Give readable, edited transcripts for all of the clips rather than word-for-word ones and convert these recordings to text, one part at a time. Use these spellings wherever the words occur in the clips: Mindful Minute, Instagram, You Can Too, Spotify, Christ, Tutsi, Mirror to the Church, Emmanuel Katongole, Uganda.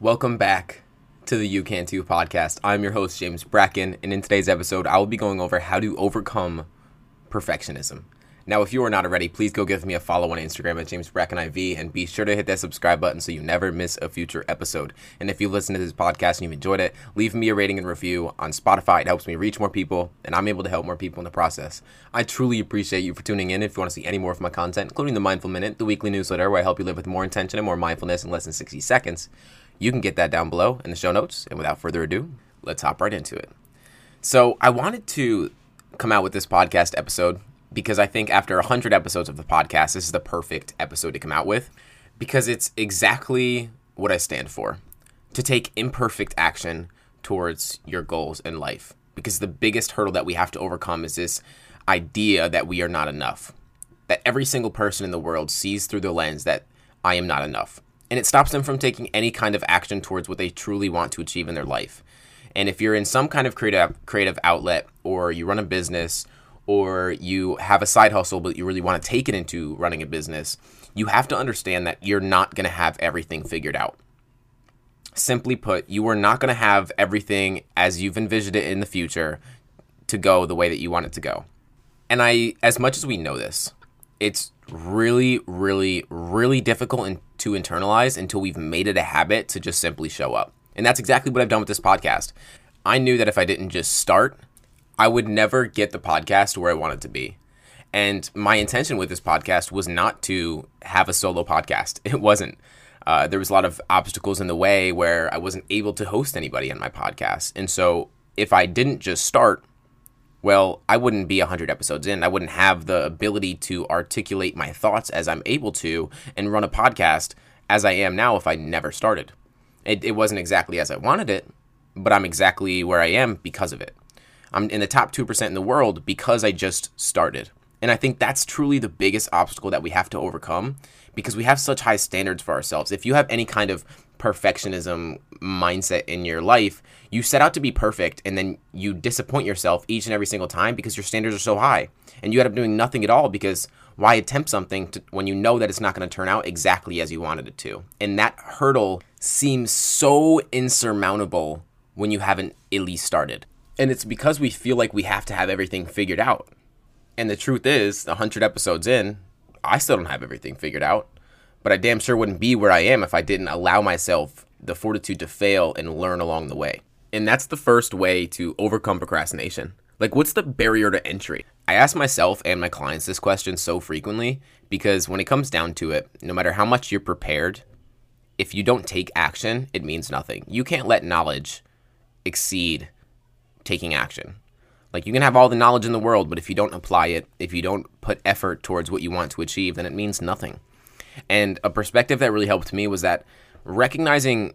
Welcome back to the You Can Too podcast. I'm your host, James Bracken, and in today's episode, I will be going over how to overcome perfectionism. Now, if you are not already, please go give me a follow on Instagram at James Bracken IV, and be sure to hit that subscribe button so you never miss a future episode. And if you listen to this podcast and you've enjoyed it, leave me a rating and review on Spotify. It helps me reach more people, and I'm able to help more people in the process. I truly appreciate you for tuning in. If you want to see any more of my content, including the Mindful Minute, the weekly newsletter where I help you live with more intention and more mindfulness in less than 60 seconds, you can get that down below in the show notes. And without further ado, let's hop right into it. So I wanted to come out with this podcast episode because I think after 100 episodes of the podcast, this is the perfect episode to come out with because it's exactly what I stand for, to take imperfect action towards your goals in life. Because the biggest hurdle that we have to overcome is this idea that we are not enough, that every single person in the world sees through the lens that I am not enough. And it stops them from taking any kind of action towards what they truly want to achieve in their life. And if you're in some kind of creative outlet, or you run a business, or you have a side hustle but you really want to take it into running a business, you have to understand that you're not going to have everything figured out. Simply put, you are not going to have everything as you've envisioned it in the future to go the way that you want it to go. And as much as we know this, it's really, really, really difficult to internalize until we've made it a habit to just simply show up. And that's exactly what I've done with this podcast. I knew that if I didn't just start, I would never get the podcast where I wanted to be. And my intention with this podcast was not to have a solo podcast. It wasn't. There was a lot of obstacles in the way where I wasn't able to host anybody on my podcast. And so if I didn't just start, well, I wouldn't be 100 episodes in. I wouldn't have the ability to articulate my thoughts as I'm able to and run a podcast as I am now if I never started. It wasn't exactly as I wanted it, but I'm exactly where I am because of it. I'm in the top 2% in the world because I just started. And I think that's truly the biggest obstacle that we have to overcome because we have such high standards for ourselves. If you have any kind of perfectionism mindset in your life, you set out to be perfect and then you disappoint yourself each and every single time because your standards are so high and you end up doing nothing at all because why attempt something when you know that it's not going to turn out exactly as you wanted it to? And that hurdle seems so insurmountable when you haven't at least started. And it's because we feel like we have to have everything figured out. And the truth is, 100 episodes in, I still don't have everything figured out. But I damn sure wouldn't be where I am if I didn't allow myself the fortitude to fail and learn along the way. And that's the first way to overcome procrastination. Like, what's the barrier to entry? I ask myself and my clients this question so frequently because when it comes down to it, no matter how much you're prepared, if you don't take action, it means nothing. You can't let knowledge exceed taking action. Like, you can have all the knowledge in the world, but if you don't apply it, if you don't put effort towards what you want to achieve, then it means nothing. And a perspective that really helped me was that recognizing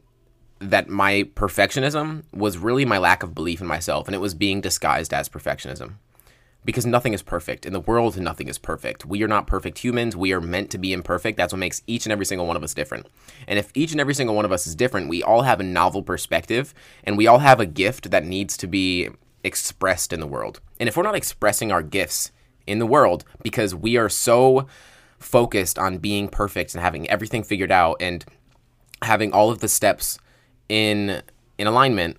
that my perfectionism was really my lack of belief in myself, and it was being disguised as perfectionism. Because nothing is perfect. In the world, nothing is perfect. We are not perfect humans. We are meant to be imperfect. That's what makes each and every single one of us different. And if each and every single one of us is different, we all have a novel perspective, and we all have a gift that needs to be expressed in the world. And if we're not expressing our gifts in the world because we are so focused on being perfect and having everything figured out and having all of the steps in alignment,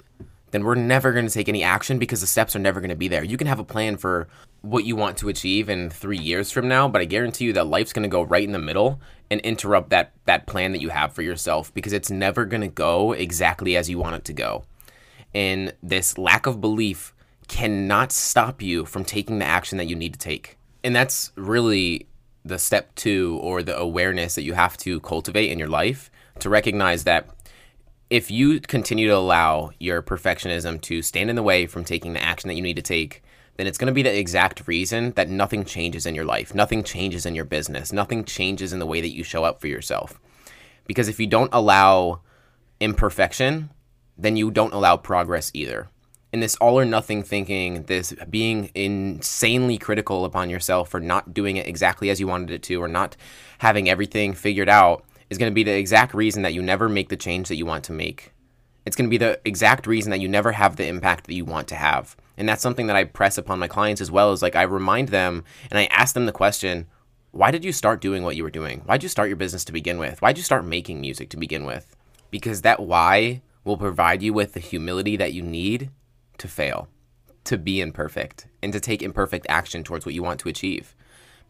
then we're never going to take any action because the steps are never going to be there. You can have a plan for what you want to achieve in 3 years from now, but I guarantee you that life's going to go right in the middle and interrupt that plan that you have for yourself because it's never going to go exactly as you want it to go. And this lack of belief cannot stop you from taking the action that you need to take. And that's really the step two, or the awareness that you have to cultivate in your life, to recognize that if you continue to allow your perfectionism to stand in the way from taking the action that you need to take, then it's going to be the exact reason that nothing changes in your life, nothing changes in your business, nothing changes in the way that you show up for yourself. Because if you don't allow imperfection, then you don't allow progress either. And this all or nothing thinking, this being insanely critical upon yourself for not doing it exactly as you wanted it to, or not having everything figured out, is going to be the exact reason that you never make the change that you want to make. It's going to be the exact reason that you never have the impact that you want to have. And that's something that I press upon my clients as well, is like I remind them and I ask them the question, Why did you start doing what you were doing? Why'd you start your business to begin with? Why'd you start making music to begin with? Because that why will provide you with the humility that you need to fail, to be imperfect, and to take imperfect action towards what you want to achieve.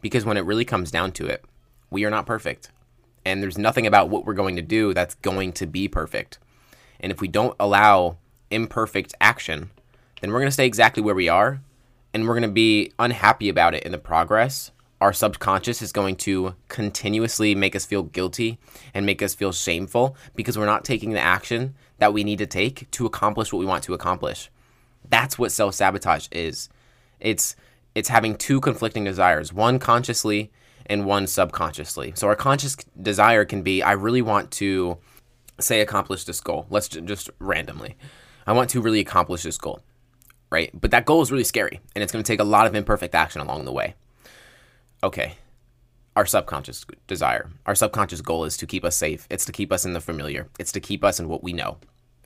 Because when it really comes down to it, we are not perfect. And there's nothing about what we're going to do that's going to be perfect. And if we don't allow imperfect action, then we're going to stay exactly where we are, and we're going to be unhappy about it in the progress. Our subconscious is going to continuously make us feel guilty and make us feel shameful because we're not taking the action that we need to take to accomplish what we want to accomplish. That's what self-sabotage is. It's having two conflicting desires, one consciously and one subconsciously. So our conscious desire can be, I really want to, say, accomplish this goal. Let's just randomly. I want to really accomplish this goal, right? But that goal is really scary, and it's going to take a lot of imperfect action along the way. Okay, our subconscious desire, our subconscious goal is to keep us safe. It's to keep us in the familiar. It's to keep us in what we know,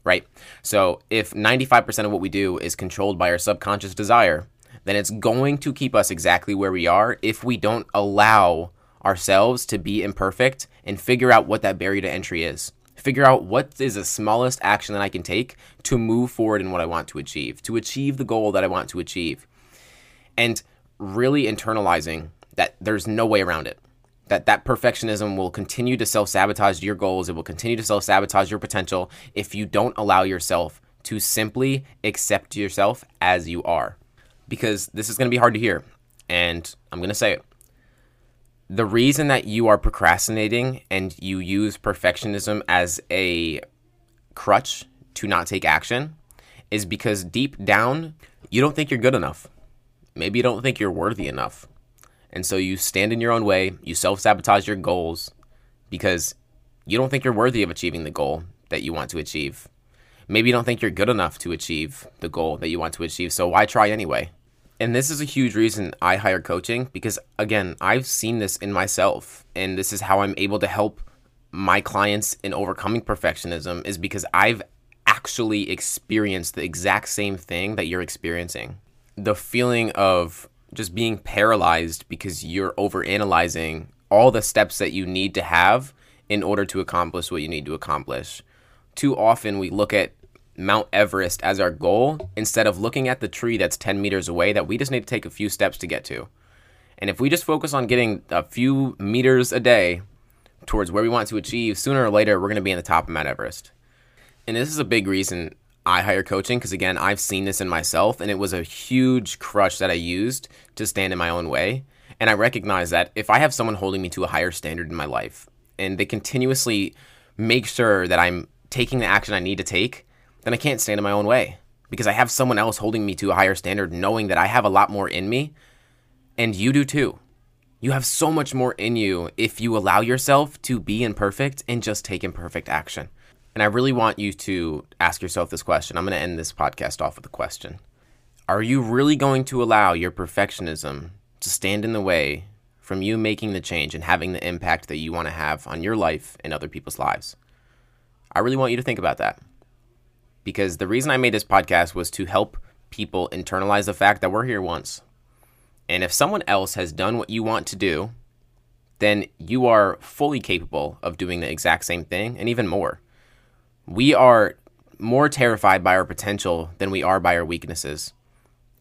right? So if 95% of what we do is controlled by our subconscious desire, then it's going to keep us exactly where we are if we don't allow ourselves to be imperfect and figure out what that barrier to entry is. Figure out what is the smallest action that I can take to move forward in what I want to achieve the goal that I want to achieve. And really internalizing that there's no way around it, that perfectionism will continue to self-sabotage your goals. It will continue to self-sabotage your potential if you don't allow yourself to simply accept yourself as you are. Because this is going to be hard to hear, and I'm going to say it. The reason that you are procrastinating and you use perfectionism as a crutch to not take action is because deep down, you don't think you're good enough. Maybe you don't think you're worthy enough. And so you stand in your own way, you self-sabotage your goals because you don't think you're worthy of achieving the goal that you want to achieve. Maybe you don't think you're good enough to achieve the goal that you want to achieve, so why try anyway? And this is a huge reason I hire coaching because, again, I've seen this in myself, and this is how I'm able to help my clients in overcoming perfectionism is because I've actually experienced the exact same thing that you're experiencing. The feeling of just being paralyzed because you're overanalyzing all the steps that you need to have in order to accomplish what you need to accomplish. Too often we look at Mount Everest as our goal instead of looking at the tree that's 10 meters away that we just need to take a few steps to get to. And if we just focus on getting a few meters a day towards where we want to achieve, sooner or later we're going to be on the top of Mount Everest. And this is a big reason I hire coaching because, again, I've seen this in myself, and it was a huge crutch that I used to stand in my own way. And I recognize that if I have someone holding me to a higher standard in my life and they continuously make sure that I'm taking the action I need to take, then I can't stand in my own way because I have someone else holding me to a higher standard, knowing that I have a lot more in me, and you do too. You have so much more in you if you allow yourself to be imperfect and just take imperfect action. And I really want you to ask yourself this question. I'm going to end this podcast off with a question. Are you really going to allow your perfectionism to stand in the way from you making the change and having the impact that you want to have on your life and other people's lives? I really want you to think about that. Because the reason I made this podcast was to help people internalize the fact that we're here once. And if someone else has done what you want to do, then you are fully capable of doing the exact same thing and even more. We are more terrified by our potential than we are by our weaknesses.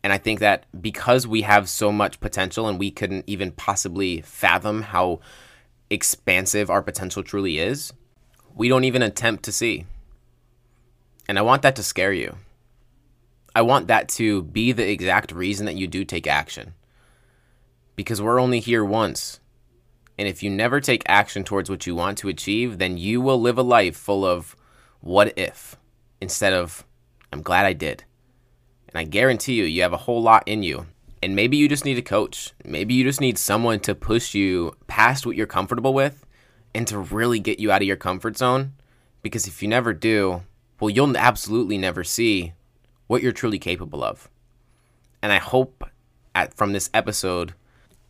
And I think that because we have so much potential and we couldn't even possibly fathom how expansive our potential truly is, we don't even attempt to see. And I want that to scare you. I want that to be the exact reason that you do take action. Because we're only here once. And if you never take action towards what you want to achieve, then you will live a life full of what if, instead of, I'm glad I did. And I guarantee you, you have a whole lot in you. And maybe you just need a coach. Maybe you just need someone to push you past what you're comfortable with and to really get you out of your comfort zone. Because if you never do, well, you'll absolutely never see what you're truly capable of. And I hope from this episode,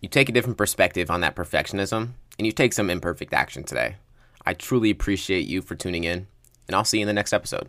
you take a different perspective on that perfectionism and you take some imperfect action today. I truly appreciate you for tuning in. And I'll see you in the next episode.